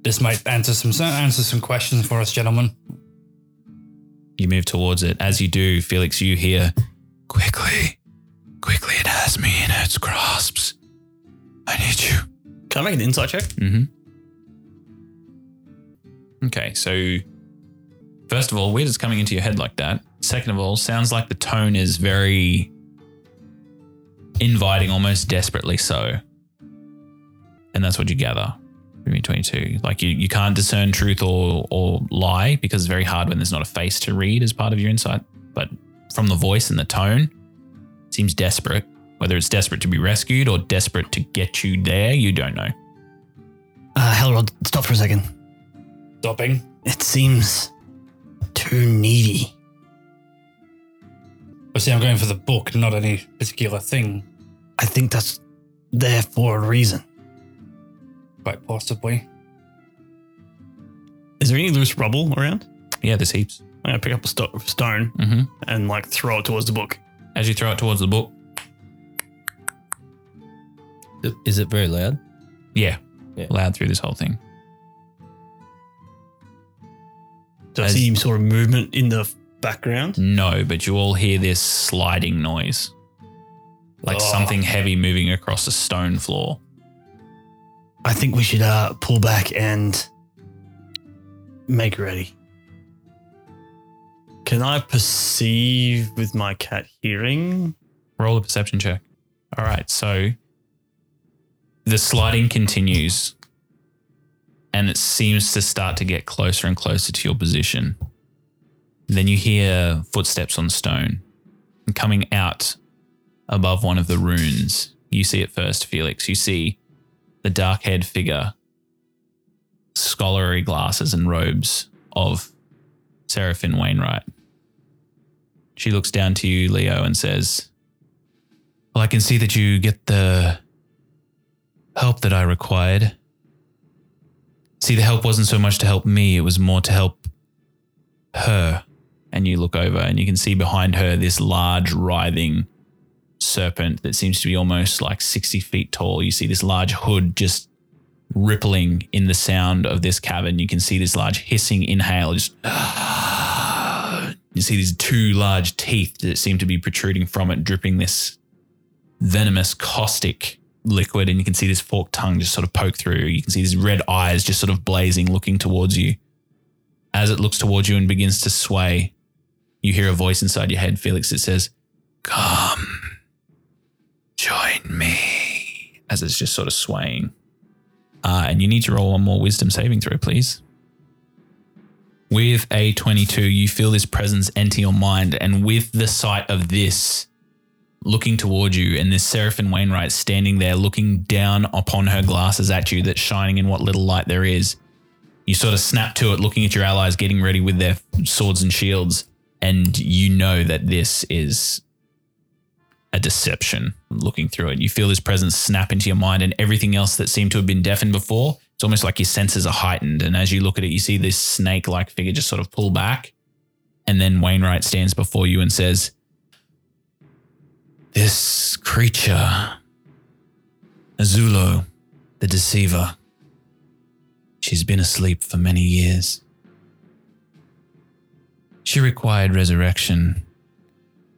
This might answer some questions for us, gentlemen. You move towards it. As you do, Felix, you hear, Quickly, it has me in its grasps. I need you. Can I make an insight check? Mm-hmm. Okay, so first of all, weird it's coming into your head like that. Second of all, sounds like the tone is very inviting, almost desperately so. And that's what you gather from your 22. Like you can't discern truth or lie, because it's very hard when there's not a face to read as part of your insight. But from the voice and the tone, seems desperate. Whether it's desperate to be rescued or desperate to get you there, you don't know. Halrod, stop for a second. Stopping? It seems too needy. Well, see, I'm going for the book, not any particular thing. I think that's there for a reason. Quite possibly. Is there any loose rubble around? Yeah, there's heaps. I'm going to pick up a stone and like throw it towards the book. As you throw it towards the book. Is it very loud? Yeah. Loud through this whole thing. Do I see any sort of movement in the background? No, but you all hear this sliding noise. Like something heavy moving across the stone floor. I think we should pull back and make ready. Can I perceive with my cat hearing? Roll a perception check. All right, so the sliding continues and it seems to start to get closer and closer to your position. Then you hear footsteps on stone and coming out above one of the runes. You see it first, Felix. You see the dark-haired figure, scholarly glasses and robes of Seraphine Wainwright. She looks down to you, Leo, and says, "Well, I can see that you get the help that I required. See, the help wasn't so much to help me, it was more to help her." And you look over and you can see behind her this large writhing serpent that seems to be almost like 60 feet tall. You see this large hood just rippling in the sound of this cavern. You can see this large hissing inhale. Just, you see these two large teeth that seem to be protruding from it, dripping this venomous caustic liquid. And you can see this forked tongue just sort of poke through. You can see these red eyes just sort of blazing, looking towards you. As it looks towards you and begins to sway, you hear a voice inside your head, Felix, that says, "Come. Join me," as it's just sort of swaying. And you need to roll one more wisdom saving throw, please. With a 22, you feel this presence enter your mind, and with the sight of this looking toward you and this Seraphine Wainwright standing there looking down upon her glasses at you that's shining in what little light there is, you sort of snap to it, looking at your allies, getting ready with their swords and shields, and you know that this is a deception looking through it. You feel this presence snap into your mind and everything else that seemed to have been deafened before, it's almost like your senses are heightened. And as you look at it, you see this snake-like figure just sort of pull back. And then Wainwright stands before you and says, "This creature, Azulo, the deceiver, she's been asleep for many years. She required resurrection.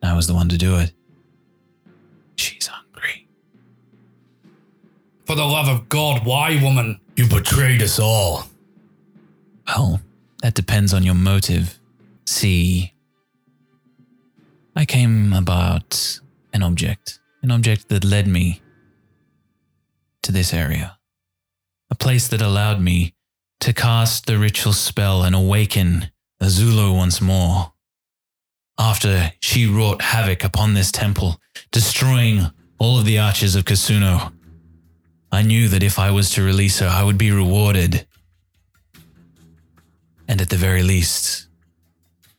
I was the one to do it. She's hungry." "For the love of God, why, woman? You betrayed us all." "Well, that depends on your motive. See, I came about an object that led me to this area, a place that allowed me to cast the ritual spell and awaken Azulo once more. After she wrought havoc upon this temple, destroying all of the arches of Kassona, I knew that if I was to release her, I would be rewarded. And at the very least,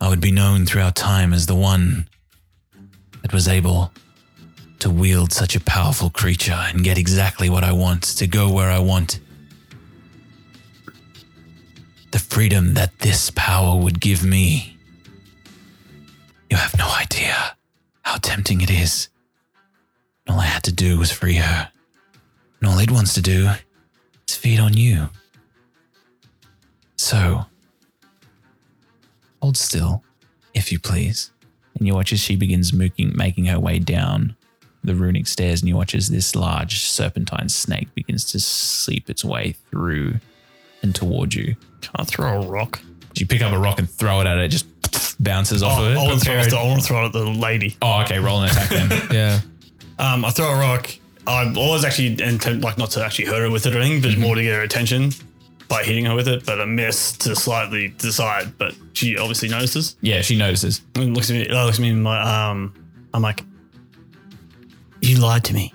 I would be known throughout time as the one that was able to wield such a powerful creature and get exactly what I want, to go where I want. The freedom that this power would give me. You have no idea how tempting it is. And all I had to do was free her. And all it wants to do is feed on you. So, hold still, if you please." And you watch as she begins making her way down the runic stairs, and you watch as this large serpentine snake begins to seep its way through and toward you. Can I throw a rock? You pick up a rock and throw it at it, just bounces off of it. I want to throw it at the lady. Oh, okay. Roll an attack then. Yeah. I throw a rock. I always actually intend like not to actually hurt her with it or anything, but more to get her attention by hitting her with it. But I miss to slightly decide, but she obviously notices. Yeah, she notices. And looks at me in my I'm like, "You lied to me.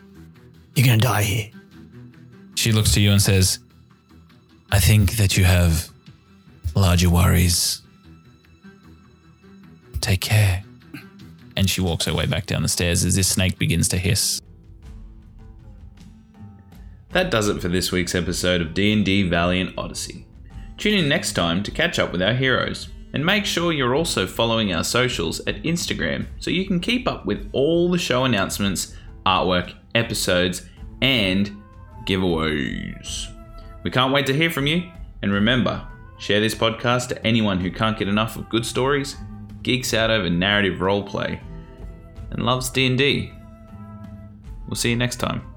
You're going to die here." She looks to you and says, "I think that you have larger worries. Take care." And she walks her way back down the stairs as this snake begins to hiss. That does it for this week's episode of D&D Valiant Odyssey. Tune in next time to catch up with our heroes. And make sure you're also following our socials at Instagram so you can keep up with all the show announcements, artwork, episodes, and giveaways. We can't wait to hear from you. And remember, share this podcast to anyone who can't get enough of good stories, geeks out over narrative roleplay, and loves D&D. We'll see you next time.